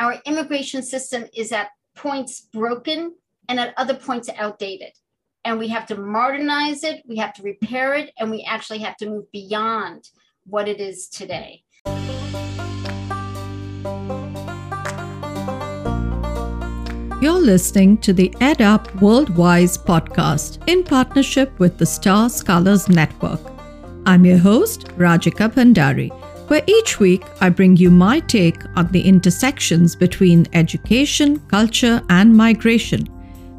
Our immigration system is at points broken and at other points outdated. And we have to modernize it, we have to repair it, and we actually have to move beyond what it is today. You're listening to the Ed Up WorldWise podcast in partnership with the Star Scholars Network. I'm your host, Rajika Bhandari, where each week I bring you my take on the intersections between education, culture, and migration.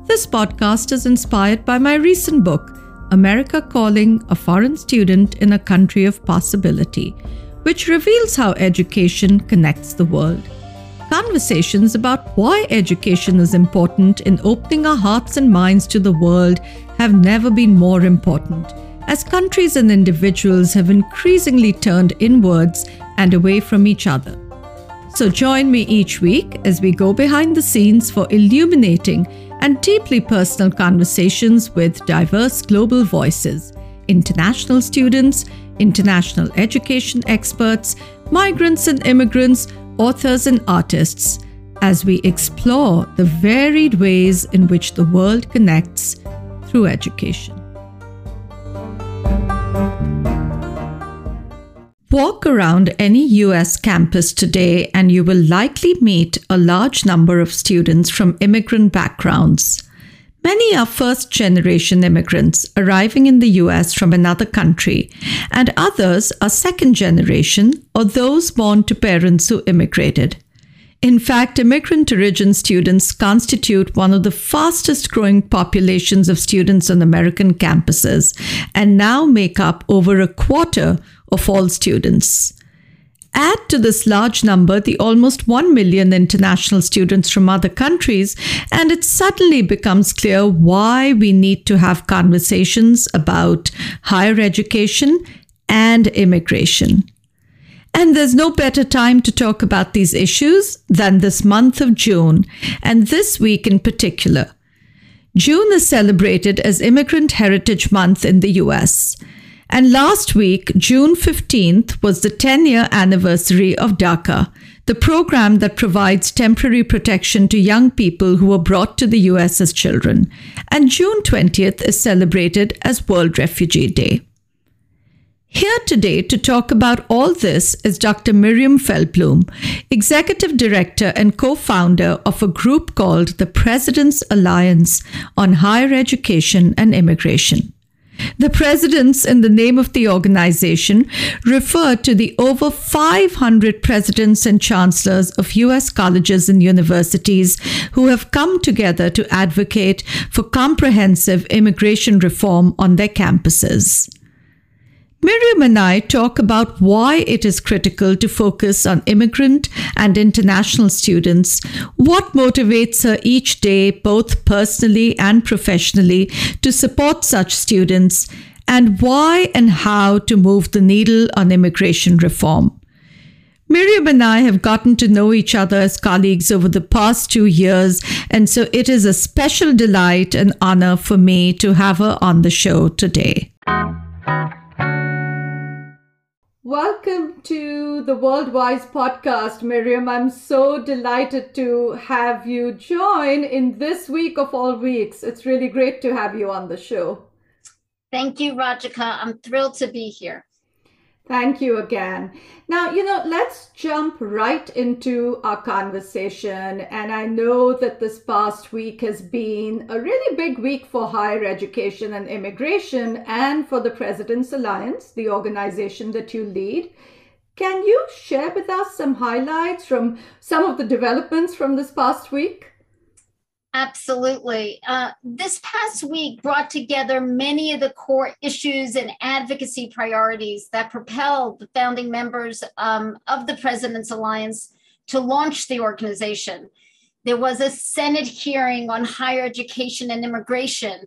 This podcast is inspired by my recent book, America Calling: A Foreign Student in a Country of Possibility, which reveals how education connects the world. Conversations about why education is important in opening our hearts and minds to the world have never been more important, as countries and individuals have increasingly turned inwards and away from each other. So join me each week as we go behind the scenes for illuminating and deeply personal conversations with diverse global voices, international students, international education experts, migrants and immigrants, authors and artists, as we explore the varied ways in which the world connects through education. Walk around any US campus today and you will likely meet a large number of students from immigrant backgrounds. Many are first-generation immigrants arriving in the US from another country, and others are second-generation or those born to parents who immigrated. In fact, immigrant origin students constitute one of the fastest-growing populations of students on American campuses and now make up over a quarter of all students. Add to this large number the almost 1 million international students from other countries, and it suddenly becomes clear why we need to have conversations about higher education and immigration. And there's no better time to talk about these issues than this month of June, and this week in particular. June is celebrated as Immigrant Heritage Month in the US. And last week, June 15th, was the 10-year anniversary of DACA, the program that provides temporary protection to young people who were brought to the US as children. And June 20th is celebrated as World Refugee Day. Here today to talk about all this is Dr. Miriam Feldblum, Executive Director and co-founder of a group called the Presidents' Alliance on Higher Education and Immigration. The presidents, in the name of the organization, refer to the over 500 presidents and chancellors of U.S. colleges and universities who have come together to advocate for comprehensive immigration reform on their campuses. Miriam and I talk about why it is critical to focus on immigrant and international students, what motivates her each day, both personally and professionally, to support such students, and why and how to move the needle on immigration reform. Miriam and I have gotten to know each other as colleagues over the past 2 years, and so it is a special delight and honor for me to have her on the show today. Welcome to the WorldWise podcast, Miriam. I'm so delighted to have you join in this week of all weeks. It's really great to have you on the show. Thank you, Rajika. I'm thrilled to be here. Thank you again. Now, let's jump right into our conversation. And I know that this past week has been a really big week for higher education and immigration and for the President's Alliance, the organization that you lead. Can you share with us some highlights from some of the developments from this past week? Absolutely. This past week brought together many of the core issues and advocacy priorities that propelled the founding members of the President's Alliance to launch the organization. There was a Senate hearing on higher education and immigration.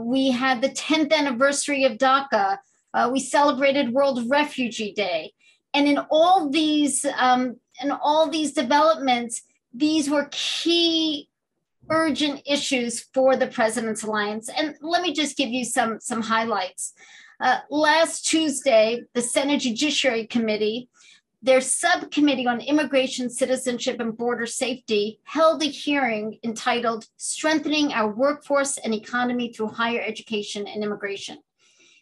We had the 10th anniversary of DACA. We celebrated World Refugee Day. And in all these developments, these were key urgent issues for the President's Alliance. And let me just give you some highlights. Last Tuesday, the Senate Judiciary Committee Their subcommittee on immigration, citizenship, and border safety held a hearing entitled Strengthening Our Workforce and Economy Through Higher Education and Immigration.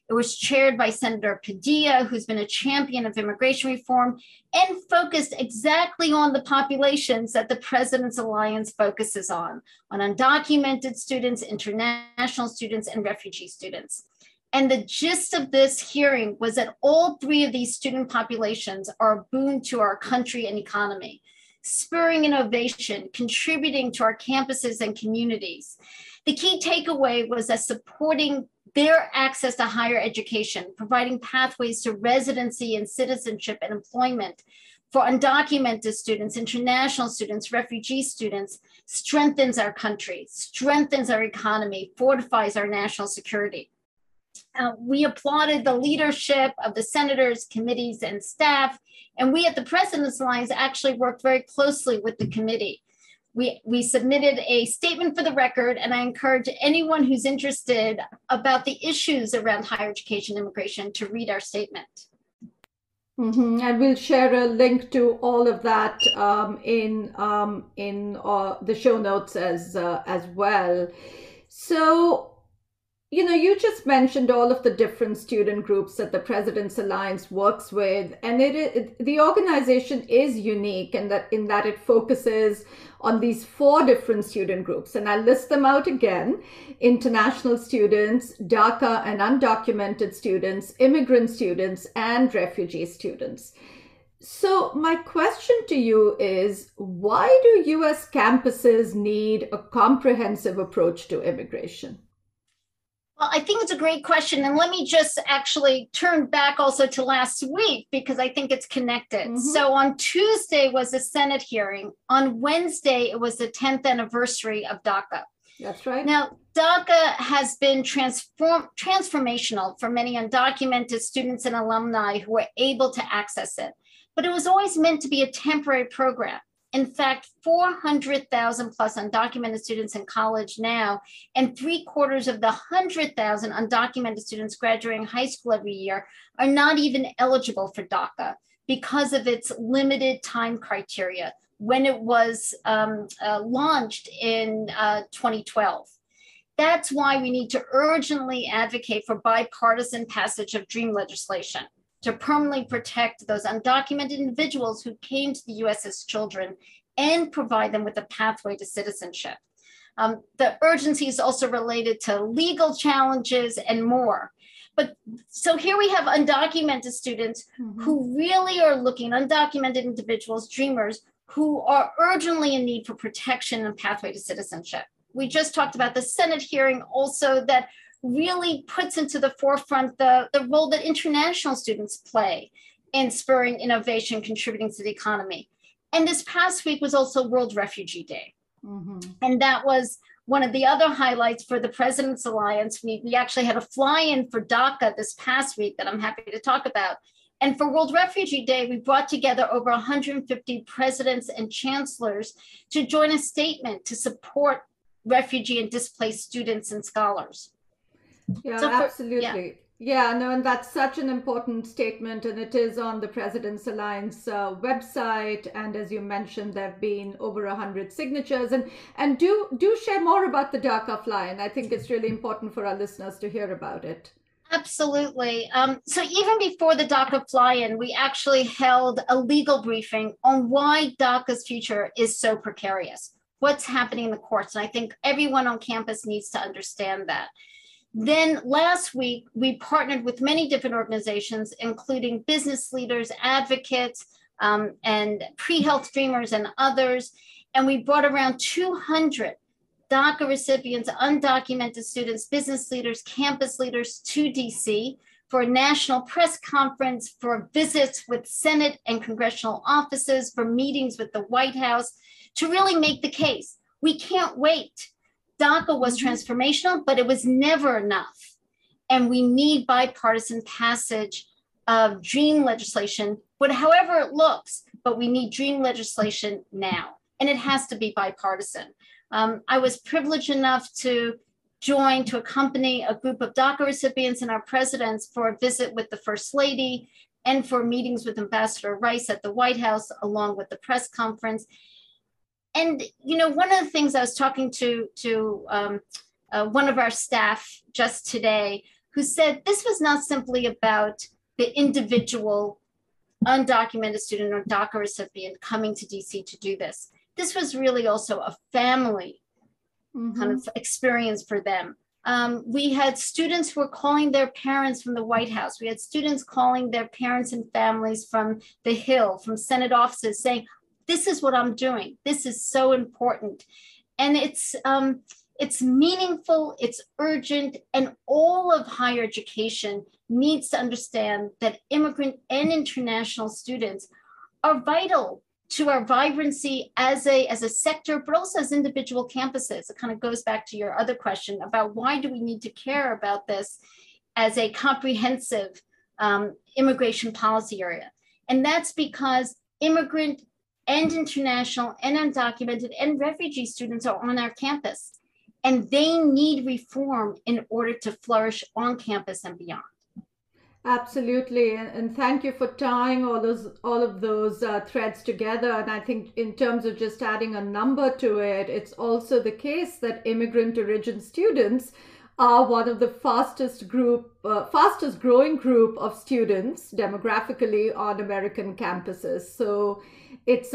It was chaired by Senator Padilla, who's been a champion of immigration reform and focused exactly on the populations that the President's Alliance focuses on undocumented students, international students, and refugee students. And the gist of this hearing was that all three of these student populations are a boon to our country and economy, spurring innovation, contributing to our campuses and communities. The key takeaway was that supporting their access to higher education, providing pathways to residency and citizenship and employment for undocumented students, international students, refugee students, strengthens our country, strengthens our economy, fortifies our national security. We applauded the leadership of the senators, committees, and staff, and we at the President's Alliance actually worked very closely with the committee. We submitted a statement for the record, and I encourage anyone who's interested about the issues around higher education immigration to read our statement. Mm-hmm. And we'll share a link to all of that in the show notes as well. So, you know, you just mentioned all of the different student groups that the President's Alliance works with, and the organization is unique in that it focuses on these four different student groups, and I'll list them out again: international students, DACA and undocumented students, immigrant students, and refugee students. So my question to you is, why do U.S. campuses need a comprehensive approach to immigration? Well, I think it's a great question. And let me just actually turn back also to last week, because I think it's connected. Mm-hmm. So on Tuesday was the Senate hearing. On Wednesday, it was the 10th anniversary of DACA. That's right. Now, DACA has been transformational for many undocumented students and alumni who were able to access it. But it was always meant to be a temporary program. In fact, 400,000 plus undocumented students in college now, and 3/4 of the 100,000 undocumented students graduating high school every year are not even eligible for DACA because of its limited time criteria when it was launched in 2012. That's why we need to urgently advocate for bipartisan passage of DREAM legislation to permanently protect those undocumented individuals who came to the U.S. as children and provide them with a pathway to citizenship. The urgency is also related to legal challenges and more. But so here we have undocumented students who really are looking, undocumented individuals, dreamers, who are urgently in need for protection and pathway to citizenship. We just talked about the Senate hearing also that really puts into the forefront the role that international students play in spurring innovation, contributing to the economy. And this past week was also World Refugee Day. Mm-hmm. And that was one of the other highlights for the President's Alliance. We actually had a fly-in for DACA this past week that I'm happy to talk about. And for World Refugee Day, we brought together over 150 presidents and chancellors to join a statement to support refugee and displaced students and scholars. Yeah, so absolutely. Yeah, no, and that's such an important statement, and it is on the President's Alliance website. And as you mentioned, there have been over 100 signatures. And do share more about the DACA fly-in. I think it's really important for our listeners to hear about it. Absolutely. So even before the DACA fly-in, we actually held a legal briefing on why DACA's future is so precarious, what's happening in the courts. And I think everyone on campus needs to understand that. Then last week, we partnered with many different organizations, including business leaders, advocates, and pre-health dreamers and others. And we brought around 200 DACA recipients, undocumented students, business leaders, campus leaders to DC for a national press conference, for visits with Senate and congressional offices, for meetings with the White House to really make the case. We can't wait. DACA was transformational, but it was never enough. And we need bipartisan passage of DREAM legislation, however it looks, but we need DREAM legislation now. And it has to be bipartisan. I was privileged enough to accompany a group of DACA recipients and our presidents for a visit with the First Lady and for meetings with Ambassador Rice at the White House, along with the press conference. And, you know, one of the things I was talking to one of our staff just today, who said this was not simply about the individual undocumented student or DACA recipient coming to DC to do this. This was really also a family kind of experience for them. We had students who were calling their parents from the White House. We had students calling their parents and families from the Hill, from Senate offices, saying, this is what I'm doing. This is so important. And it's meaningful, it's urgent, and all of higher education needs to understand that immigrant and international students are vital to our vibrancy as a sector, but also as individual campuses. It kind of goes back to your other question about why do we need to care about this as a comprehensive immigration policy area? And that's because immigrant and international and undocumented and refugee students are on our campus, and they need reform in order to flourish on campus and beyond. Absolutely, and thank you for tying all of those threads together. And I think in terms of just adding a number to it, it's also the case that immigrant origin students are one of the fastest growing group of students demographically on American campuses. So it's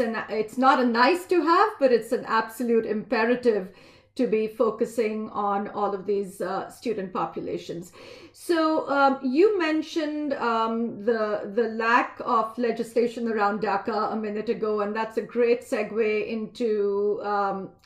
not a nice to have, but it's an absolute imperative to be focusing on all of these student populations. So you mentioned the lack of legislation around DACA a minute ago, and that's a great segue into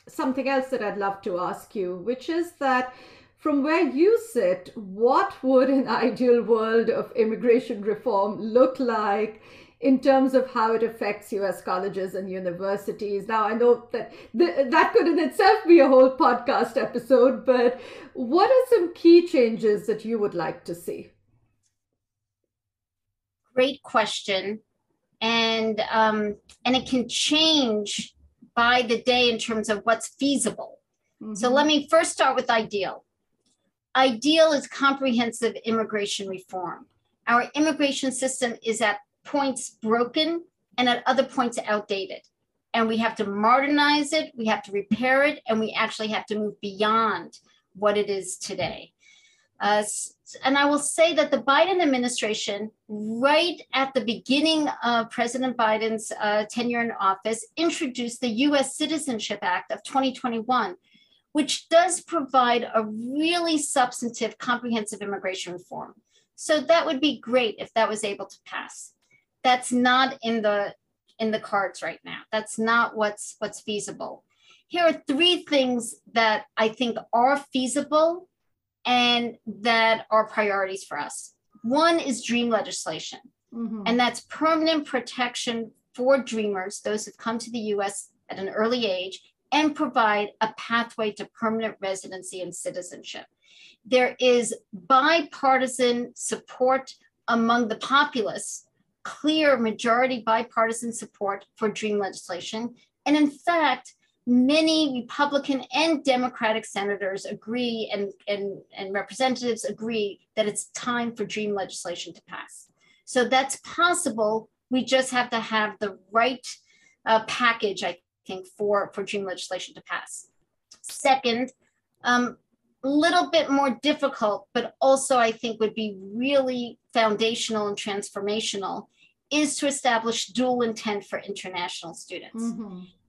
something else that I'd love to ask you, which is that from where you sit, what would an ideal world of immigration reform look like in terms of how it affects US colleges and universities? Now, I know that that could in itself be a whole podcast episode, but what are some key changes that you would like to see? Great question. And it can change by the day in terms of what's feasible. Mm-hmm. So let me first start with ideal. Ideal is comprehensive immigration reform. Our immigration system is at points broken and at other points outdated. And we have to modernize it, we have to repair it, and we actually have to move beyond what it is today. And I will say that the Biden administration, right at the beginning of President Biden's tenure in office, introduced the US Citizenship Act of 2021, which does provide a really substantive, comprehensive immigration reform. So that would be great if that was able to pass. That's not in the cards right now. That's not what's feasible. Here are three things that I think are feasible and that are priorities for us. One is DREAM legislation, and that's permanent protection for dreamers, those who've come to the US at an early age, and provide a pathway to permanent residency and citizenship. There is bipartisan support among the populace, clear majority bipartisan support for DREAM legislation. And in fact, many Republican and Democratic senators agree and representatives agree that it's time for DREAM legislation to pass. So that's possible. We just have to have the right package, I think, for DREAM legislation to pass. Second, a little bit more difficult, but also I think would be really foundational and transformational, is to establish dual intent for international students.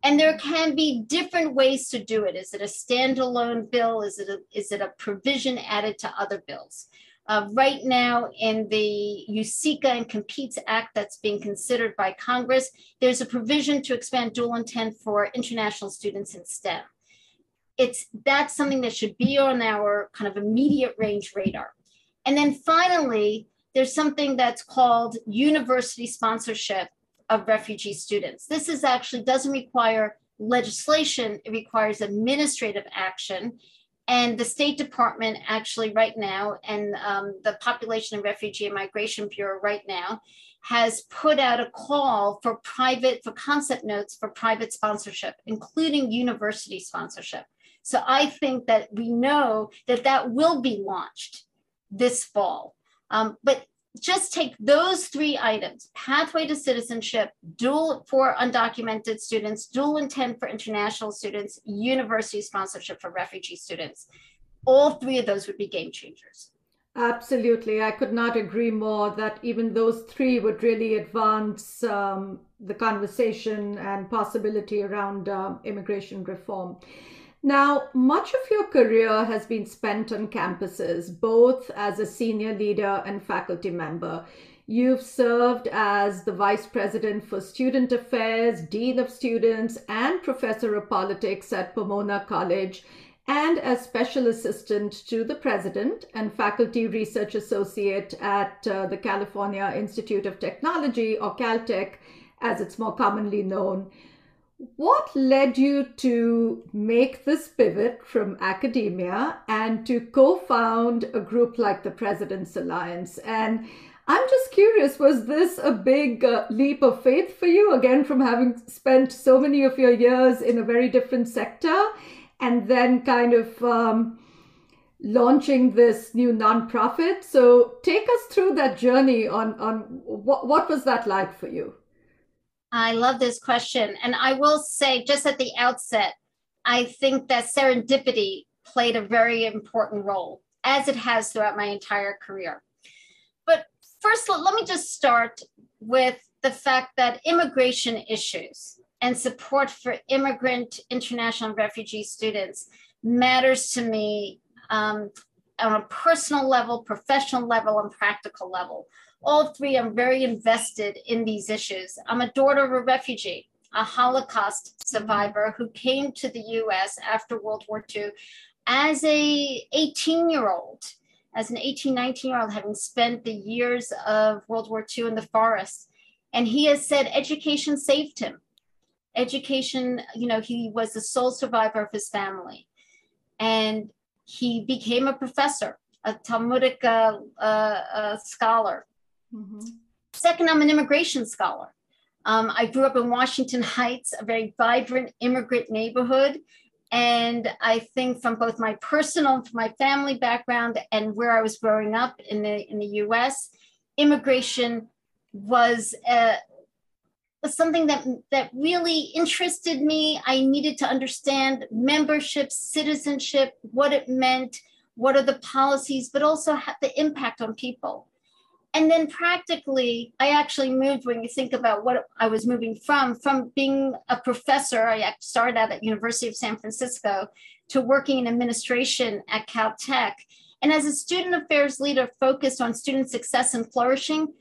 And there can be different ways to do it. Is it a standalone bill? Is it a provision added to other bills? Right now in the USICA and Competes Act that's being considered by Congress, there's a provision to expand dual intent for international students in STEM. That's something that should be on our kind of immediate range radar. And then finally, there's something that's called university sponsorship of refugee students. This is actually doesn't require legislation, it requires administrative action. And the State Department actually right now, and the Population and Refugee and Migration Bureau right now, has put out a call for concept notes for private sponsorship, including university sponsorship. So I think that we know that will be launched this fall. But just take those three items, pathway to citizenship, dual for undocumented students, dual intent for international students, university sponsorship for refugee students. All three of those would be game changers. Absolutely. I could not agree more that even those three would really advance the conversation and possibility around immigration reform. Now, much of your career has been spent on campuses, both as a senior leader and faculty member. You've served as the Vice President for Student Affairs, Dean of Students, and Professor of Politics at Pomona College, and as Special Assistant to the President and Faculty Research Associate at the California Institute of Technology, or Caltech, as it's more commonly known. What led you to make this pivot from academia and to co-found a group like the Presidents' Alliance? And I'm just curious, was this a big leap of faith for you, again, from having spent so many of your years in a very different sector, and then kind of launching this new nonprofit? So take us through that journey on what was that like for you? I love this question. And I will say just at the outset, I think that serendipity played a very important role, as it has throughout my entire career. But first, let me just start with the fact that immigration issues and support for immigrant, international, and refugee students matters to me on a personal level, professional level, and practical level. All three, I'm very invested in these issues. I'm a daughter of a refugee, a Holocaust survivor who came to the US after World War II as an 19-year-old, having spent the years of World War II in the forest. And he has said education saved him. Education, he was the sole survivor of his family. And he became a professor, a Talmudic scholar. Mm-hmm. Second, I'm an immigration scholar. I grew up in Washington Heights, a very vibrant immigrant neighborhood. And I think from both my personal, from my family background and where I was growing up in the US, immigration was something that really interested me. I needed to understand membership, citizenship, what it meant, what are the policies, but also the impact on people. And then practically, I actually moved, when you think about what I was moving from being a professor, I started out at University of San Francisco, to working in administration at Caltech. And as a student affairs leader focused on student success and flourishing,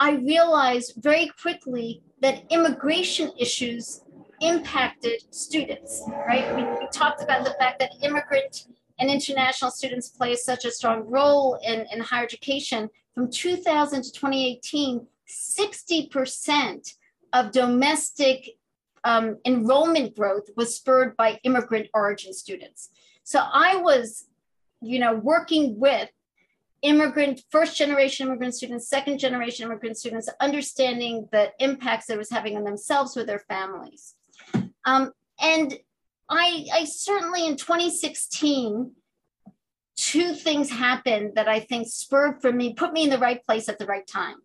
I realized very quickly that immigration issues impacted students, right? We talked about the fact that immigrant and international students play such a strong role in higher education. From 2000 to 2018, 60% of domestic enrollment growth was spurred by immigrant origin students. So I was, working with first-generation immigrant students, second-generation immigrant students, understanding the impacts that it was having on themselves with their families. And I certainly, in 2016, two things happened that I think put me in the right place at the right time.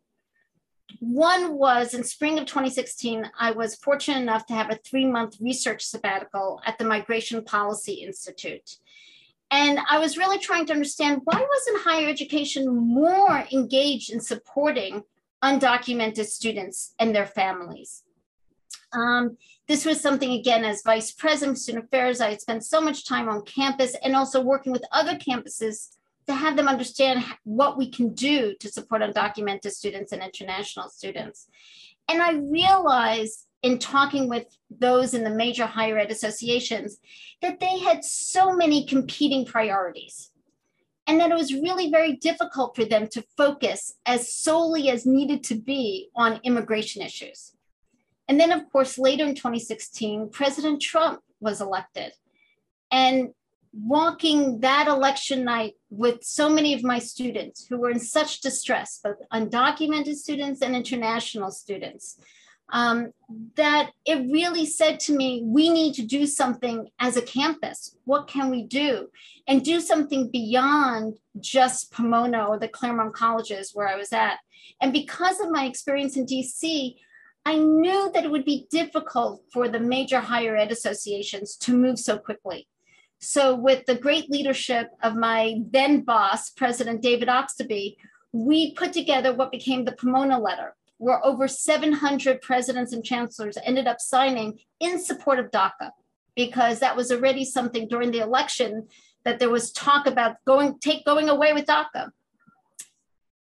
One was in spring of 2016, I was fortunate enough to have a 3-month research sabbatical at the Migration Policy Institute. And I was really trying to understand, why wasn't higher education more engaged in supporting undocumented students and their families? This was something, again, as Vice President of Student Affairs, I had spent so much time on campus and also working with other campuses to have them understand what we can do to support undocumented students and international students. And I realized, in talking with those in the major higher ed associations, that they had so many competing priorities, and that it was really very difficult for them to focus as solely as needed to be on immigration issues. And then, of course, later in 2016, President Trump was elected. And walking that election night with so many of my students who were in such distress, both undocumented students and international students, that it really said to me, we need to do something as a campus. What can we do? And do something beyond just Pomona or the Claremont colleges where I was at. And because of my experience in DC, I knew that it would be difficult for the major higher ed associations to move so quickly. So with the great leadership of my then boss, President David Oxtoby, we put together what became the Pomona letter, where over 700 presidents and chancellors ended up signing in support of DACA, because that was already something during the election that there was talk about going away with DACA.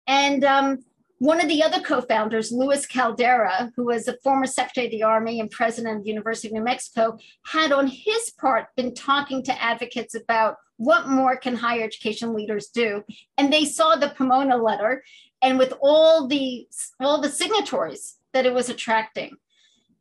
And one of the other co-founders, Luis Caldera, who was a former Secretary of the Army and President of the University of New Mexico, had on his part been talking to advocates about what more can higher education leaders do. And they saw the Pomona letter and with all the signatories that it was attracting.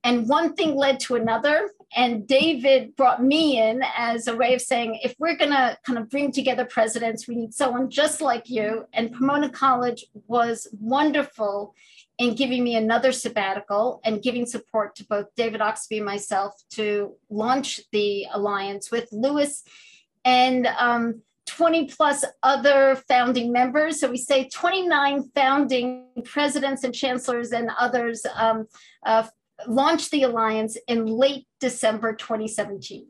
And one thing led to another. And David brought me in as a way of saying, if we're going to kind of bring together presidents, we need someone just like you. And Pomona College was wonderful in giving me another sabbatical and giving support to both David Oxtoby and myself to launch the alliance with Lewis and 20 plus other founding members. So we say 29 founding presidents and chancellors and others launched the alliance in late December 2017.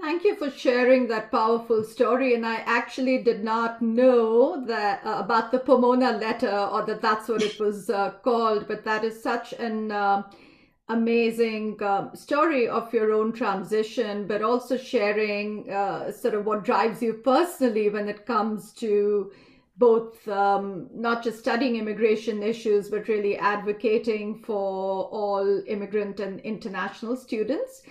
Thank you for sharing that powerful story. And I actually did not know that about the Pomona letter, or that that's what it was called, but that is such an amazing story of your own transition, but also sharing sort of what drives you personally when it comes to both not just studying immigration issues, but really advocating for all immigrant and international students.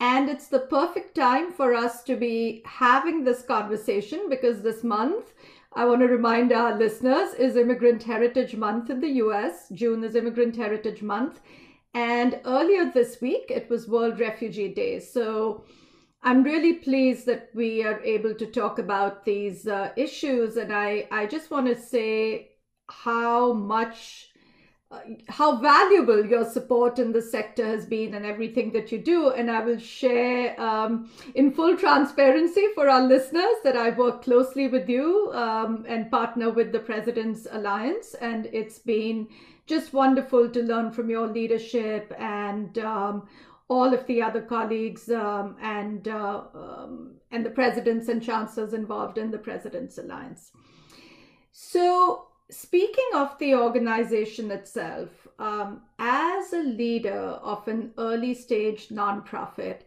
And it's the perfect time for us to be having this conversation, because this month, I want to remind our listeners, is Immigrant Heritage Month in the US. June is Immigrant Heritage Month. And earlier this week, it was World Refugee Day. So I'm really pleased that we are able to talk about these issues. And I just want to say how valuable your support in the sector has been and everything that you do. And I will share in full transparency for our listeners that I work closely with you and partner with the Presidents' Alliance. And it's been just wonderful to learn from your leadership and all of the other colleagues and the presidents and chancellors involved in the Presidents' Alliance. So speaking of the organization itself, as a leader of an early stage nonprofit,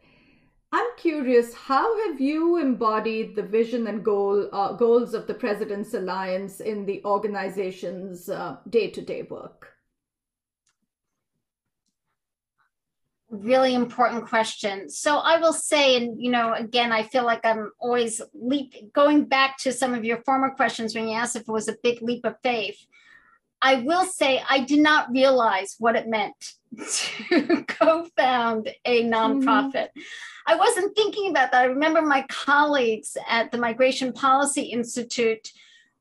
I'm curious, how have you embodied the vision and goals of the Presidents' Alliance in the organization's day-to-day work? Really important question. So I will say, and you know, again, I feel like I'm always going back to some of your former questions when you asked if it was a big leap of faith. I will say I did not realize what it meant to co-found a nonprofit. I wasn't thinking about that. I remember my colleagues at the Migration Policy Institute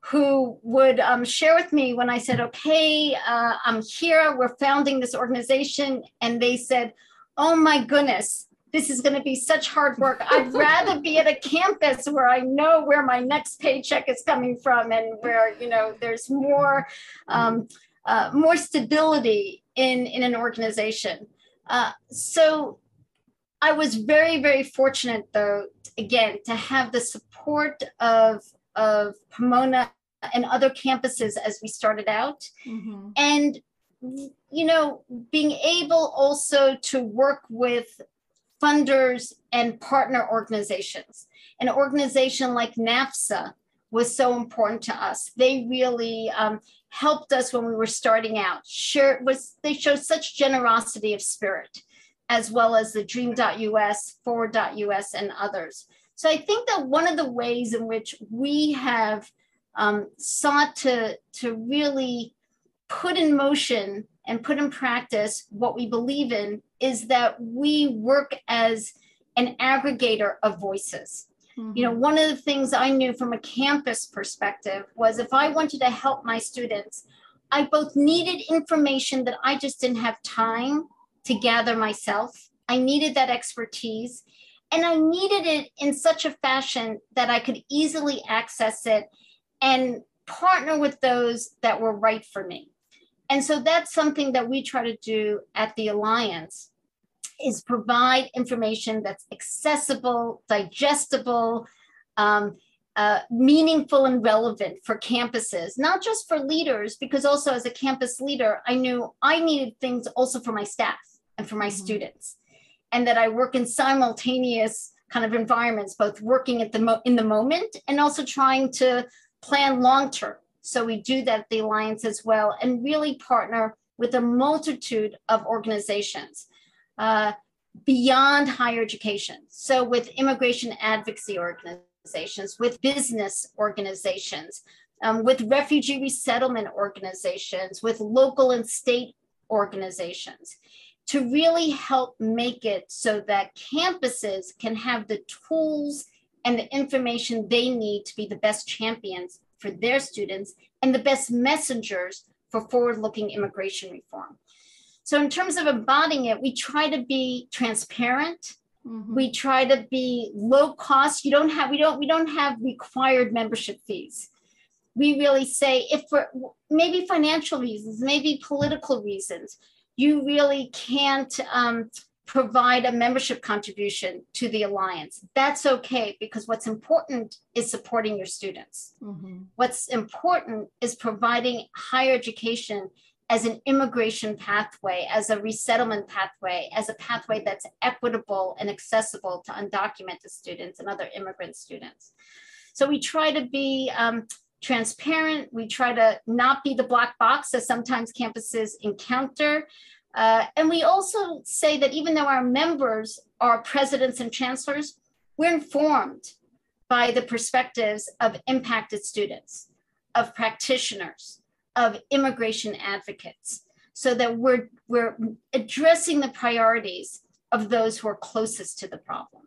who would share with me when I said, okay, I'm here, we're founding this organization. And they said, oh my goodness, this is gonna be such hard work. I'd rather be at a campus where I know where my next paycheck is coming from and where, you know, there's more stability in an organization. So I was very, very fortunate though, again, to have the support of Pomona and other campuses as we started out. Mm-hmm. And, you know, being able also to work with funders and partner organizations. An organization like NAFSA was so important to us. They really helped us when we were starting out. They showed such generosity of spirit, as well as the dream.us, forward.us, and others. So I think that one of the ways in which we have sought to really put in motion and put in practice what we believe in is that we work as an aggregator of voices. Mm-hmm. You know, one of the things I knew from a campus perspective was if I wanted to help my students, I both needed information that I just didn't have time to gather myself. I needed that expertise, and I needed it in such a fashion that I could easily access it and partner with those that were right for me. And so that's something that we try to do at the Alliance, is provide information that's accessible, digestible, meaningful and relevant for campuses, not just for leaders, because also as a campus leader, I knew I needed things also for my staff and for my students, and that I work in simultaneous kind of environments, both working at in the moment and also trying to plan long-term. So we do that at the Alliance as well, and really partner with a multitude of organizations beyond higher education. So with immigration advocacy organizations, with business organizations, with refugee resettlement organizations, with local and state organizations, to really help make it so that campuses can have the tools and the information they need to be the best champions for their students and the best messengers for forward-looking immigration reform. So in terms of embodying it, we try to be transparent. We try to be low cost. We don't have required membership fees. We really say, if for maybe financial reasons, maybe political reasons, you really can't provide a membership contribution to the Alliance. That's okay, because what's important is supporting your students. What's important is providing higher education as an immigration pathway, as a resettlement pathway, as a pathway that's equitable and accessible to undocumented students and other immigrant students. So we try to be transparent. We try to not be the black box that sometimes campuses encounter. And we also say that even though our members are presidents and chancellors, we're informed by the perspectives of impacted students, of practitioners, of immigration advocates, so that we're addressing the priorities of those who are closest to the problem.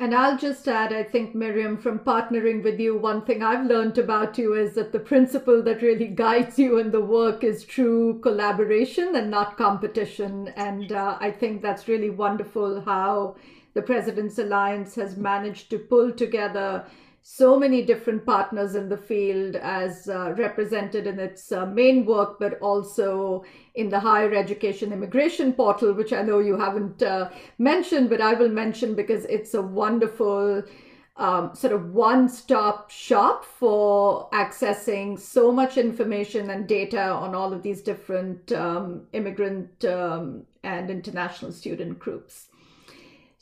And I'll just add, I think, Miriam, from partnering with you, one thing I've learned about you is that the principle that really guides you in the work is true collaboration and not competition. And I think that's really wonderful how the Presidents' Alliance has managed to pull together so many different partners in the field, as represented in its main work, but also in the Higher Education Immigration Portal, which I know you haven't mentioned, but I will mention because it's a wonderful sort of one-stop shop for accessing so much information and data on all of these different immigrant and international student groups.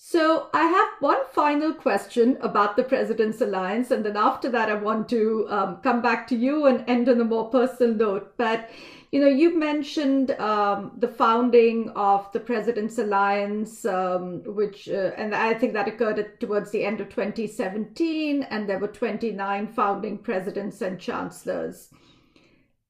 So I have one final question about the Presidents' Alliance, and then after that, I want to come back to you and end on a more personal note. But, you know, you mentioned the founding of the Presidents' Alliance, which, and I think that occurred towards the end of 2017, and there were 29 founding presidents and chancellors.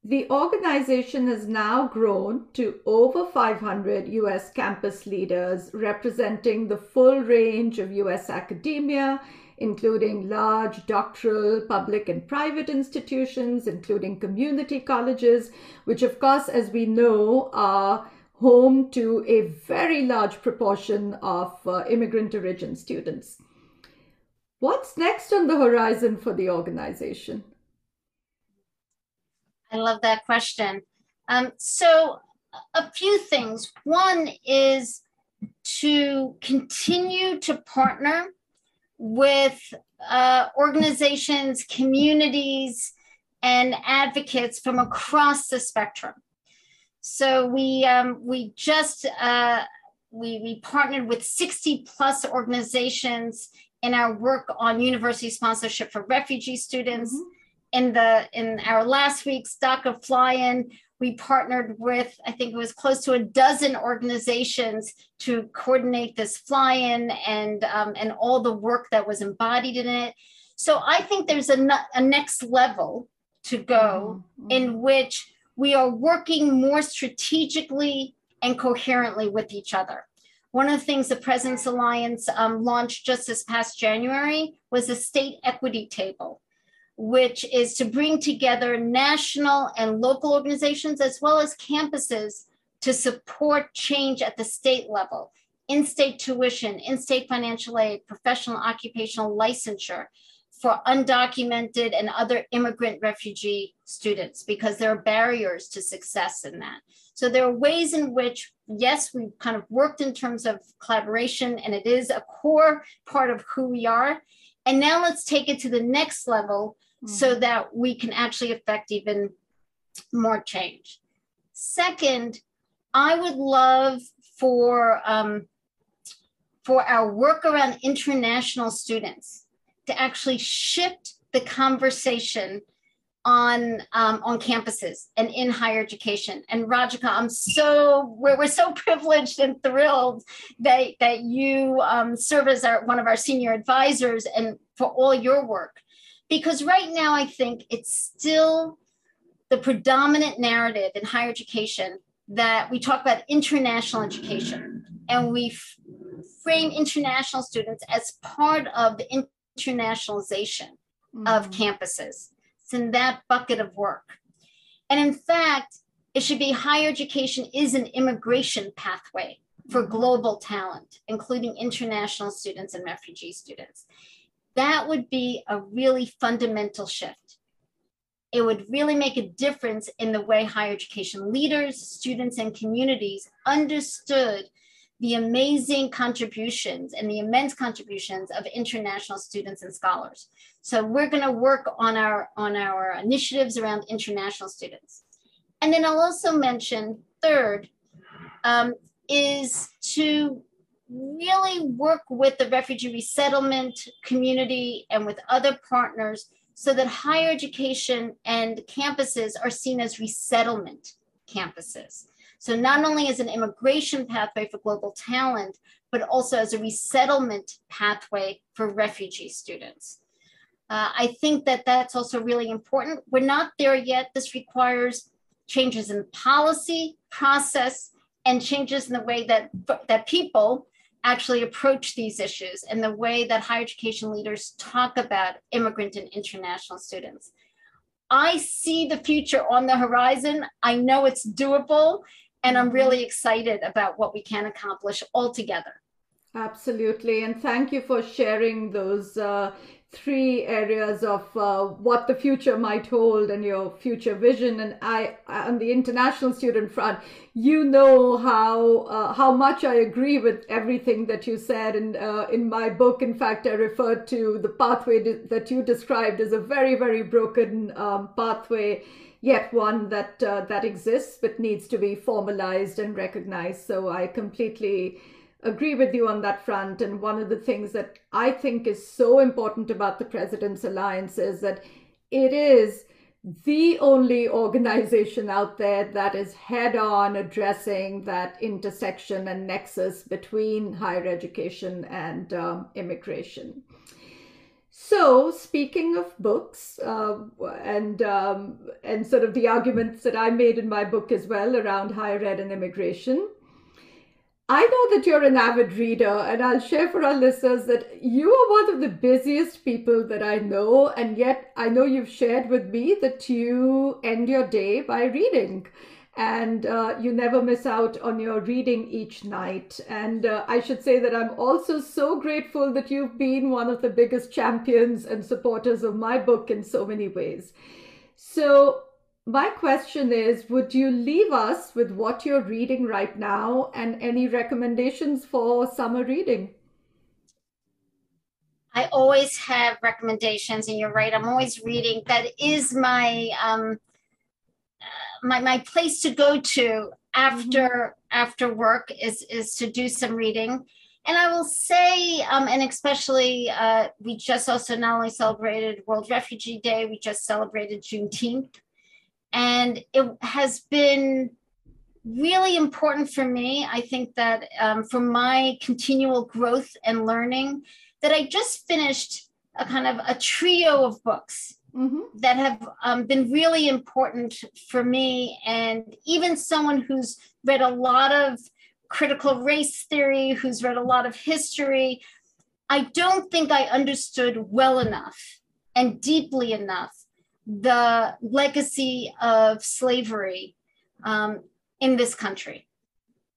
The organization has now grown to over 500 U.S. campus leaders, representing the full range of U.S. academia, including large doctoral, public and private institutions, including community colleges, which, of course, as we know, are home to a very large proportion of immigrant origin students. What's next on the horizon for the organization? I love that question. So a few things. One is to continue to partner with organizations, communities, and advocates from across the spectrum. So we partnered with 60 plus organizations in our work on university sponsorship for refugee students. In our last week's DACA fly-in, we partnered with, I think it was close to a dozen organizations to coordinate this fly-in and all the work that was embodied in it. So I think there's a next level to go in which we are working more strategically and coherently with each other. One of the things the Presidents' Alliance launched just this past January was a state equity table, which is to bring together national and local organizations as well as campuses to support change at the state level, in-state tuition, in-state financial aid, professional occupational licensure for undocumented and other immigrant refugee students, because there are barriers to success in that. So there are ways in which, yes, we've kind of worked in terms of collaboration, and it is a core part of who we are. And now let's take it to the next level so that we can actually affect even more change. Second, I would love for our work around international students to actually shift the conversation on campuses and in higher education. And Rajika, we're so privileged and thrilled that you serve as one of our senior advisors, and for all your work. Because right now, I think it's still the predominant narrative in higher education that we talk about international education, and we frame international students as part of the internationalization of campuses. It's in that bucket of work. And in fact, it should be higher education is an immigration pathway for global talent, including international students and refugee students. That would be a really fundamental shift. It would really make a difference in the way higher education leaders, students, and communities understood the amazing contributions and the immense contributions of international students and scholars. So we're going to work on our initiatives around international students. And then I'll also mention, third, is to really work with the refugee resettlement community and with other partners so that higher education and campuses are seen as resettlement campuses. So not only as an immigration pathway for global talent, but also as a resettlement pathway for refugee students. I think that that's also really important. We're not there yet. This requires changes in policy, process, and changes in the way that people actually approach these issues, and the way that higher education leaders talk about immigrant and international students. I see the future on the horizon. I know it's doable. And I'm really excited about what we can accomplish all together. Absolutely. And thank you for sharing those three areas of what the future might hold and your future vision. And I, on the international student front, you know how much I agree with everything that you said. And in my book, in fact, I referred to the pathway that you described as a very, very broken pathway, yet one that exists but needs to be formalized and recognized. So I completely agree with you on that front. And one of the things that I think is so important about the President's Alliance is that it is the only organization out there that is head-on addressing that intersection and nexus between higher education and immigration. So speaking of books and sort of the arguments that I made in my book as well around higher ed and immigration, I know that you're an avid reader, and I'll share for our listeners that you are one of the busiest people that I know, and yet I know you've shared with me that you end your day by reading, and you never miss out on your reading each night. And I should say that I'm also so grateful that you've been one of the biggest champions and supporters of my book in so many ways. So my question is, would you leave us with what you're reading right now and any recommendations for summer reading? I always have recommendations, and you're right, I'm always reading. That is my my place to go to after work is to do some reading. And I will say, and especially, we just also not only celebrated World Refugee Day, we just celebrated Juneteenth. And it has been really important for me, I think, that for my continual growth and learning, that I just finished a trio of books that have been really important for me. And even someone who's read a lot of critical race theory, who's read a lot of history, I don't think I understood well enough and deeply enough the legacy of slavery in this country,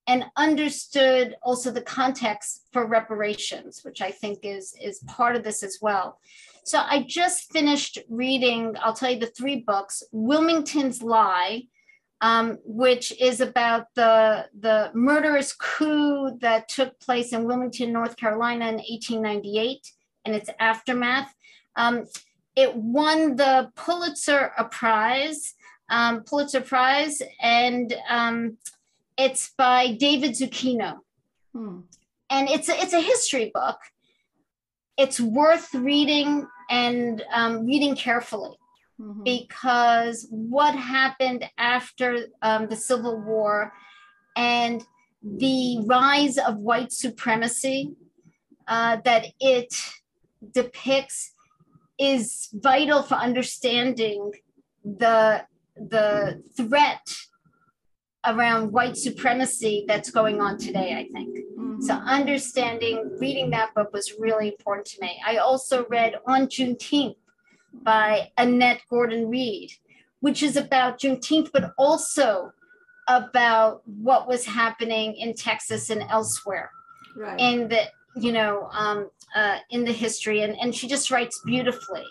and understood also the context for reparations, which I think is part of this as well. So I just finished reading, I'll tell you the three books, Wilmington's Lie, which is about the murderous coup that took place in Wilmington, North Carolina in 1898 and its aftermath. It won the Pulitzer Prize, and it's by David Zucchino. And it's a history book. It's worth reading and reading carefully, because what happened after the Civil War and the rise of white supremacy that it depicts is vital for understanding the threat around white supremacy that's going on today, I think. So understanding, reading that book was really important to me. I also read On Juneteenth by Annette Gordon Reed, which is about Juneteenth, but also about what was happening in Texas and elsewhere, right, in the, in the history, and she just writes beautifully.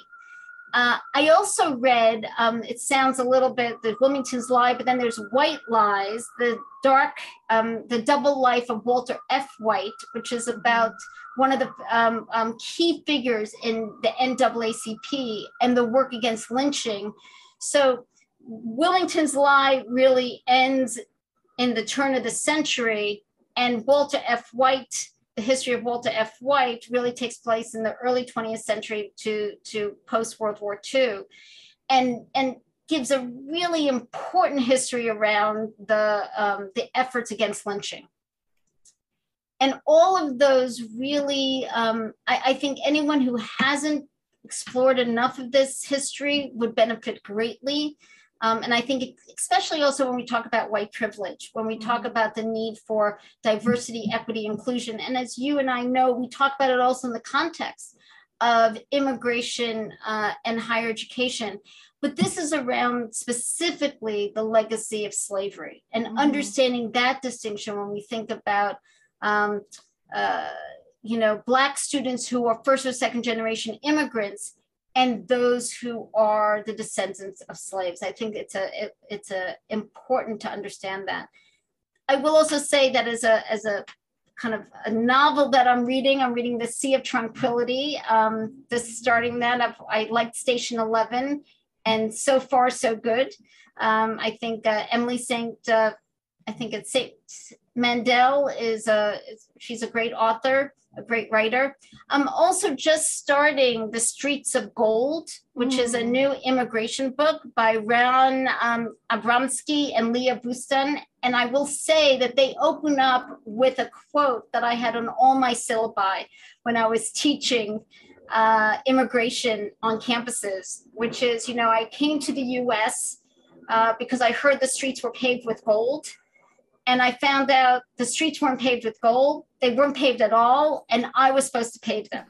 I also read, it sounds a little bit, the Wilmington's Lie, but then there's White Lies, the double life of Walter F. White, which is about one of the key figures in the NAACP and the work against lynching. So Wilmington's Lie really ends in the turn of the century, and Walter F. White, the history of Walter F. White, really takes place in the early 20th century to post-World War II, and gives a really important history around the efforts against lynching. And all of those really, I think anyone who hasn't explored enough of this history would benefit greatly. And I think, especially also when we talk about white privilege, when we talk about the need for diversity, equity, inclusion, and as you and I know, we talk about it also in the context of immigration and higher education. But this is around specifically the legacy of slavery and understanding that distinction when we think about, Black students who are first or second generation immigrants and those who are the descendants of slaves. I think it's important to understand that. I will also say that as a kind of a novel that I'm reading The Sea of Tranquility. I liked Station 11, and so far so good. I think Emily St. Mandel she's a great author, a great writer. I'm also just starting The Streets of Gold, which is a new immigration book by Ron Abramsky and Leah Buston. And I will say that they open up with a quote that I had on all my syllabi when I was teaching immigration on campuses, which is, I came to the US because I heard the streets were paved with gold. And I found out the streets weren't paved with gold. They weren't paved at all. And I was supposed to pave them.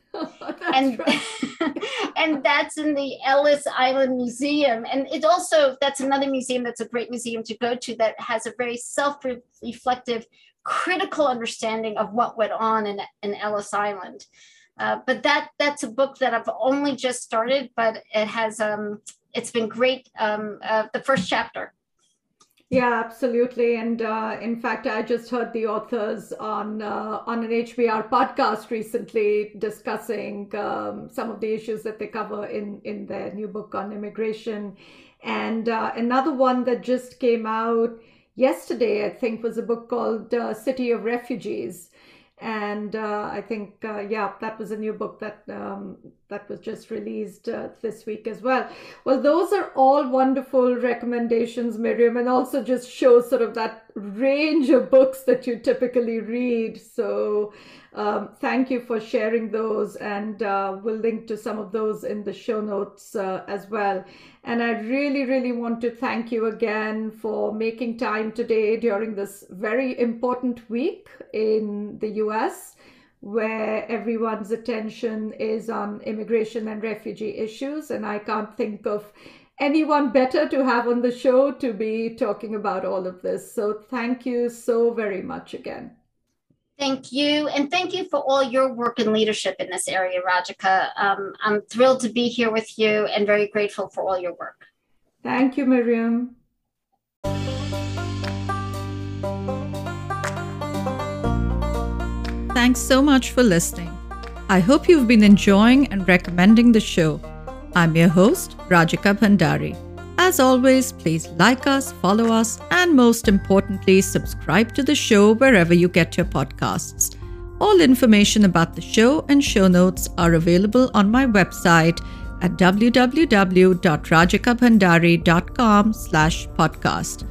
And that's in the Ellis Island Museum. And it also, that's another museum that's a great museum to go to that has a very self-reflective, critical understanding of what went on in Ellis Island. But that's a book that I've only just started, but it has, it's been great, the first chapter. Yeah, absolutely. And in fact, I just heard the authors on an HBR podcast recently discussing some of the issues that they cover in their new book on immigration. And another one that just came out yesterday, I think, was a book called City of Refugees. And I think, that was a new book that was just released this week as well. Well, those are all wonderful recommendations, Miriam, and also just show sort of that range of books that you typically read. So thank you for sharing those, and we'll link to some of those in the show notes as well. And I really, really want to thank you again for making time today during this very important week in the US, where everyone's attention is on immigration and refugee issues. And I can't think of anyone better to have on the show to be talking about all of this. So thank you so very much again. Thank you. And thank you for all your work and leadership in this area, Rajika. I'm thrilled to be here with you and very grateful for all your work. Thank you, Miriam. Thanks so much for listening. I hope you've been enjoying and recommending the show. I'm your host, Rajika Bhandari. As always, please like us, follow us, and most importantly, subscribe to the show wherever you get your podcasts. All information about the show and show notes are available on my website at www.rajikabhandari.com/podcast.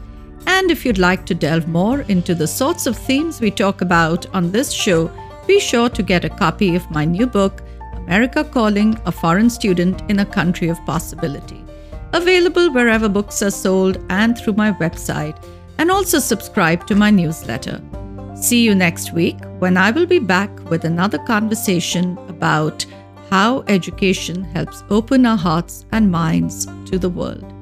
And if you'd like to delve more into the sorts of themes we talk about on this show, be sure to get a copy of my new book, America Calling: A Foreign Student in a Country of Possibility, available wherever books are sold and through my website, and also subscribe to my newsletter. See you next week when I will be back with another conversation about how education helps open our hearts and minds to the world.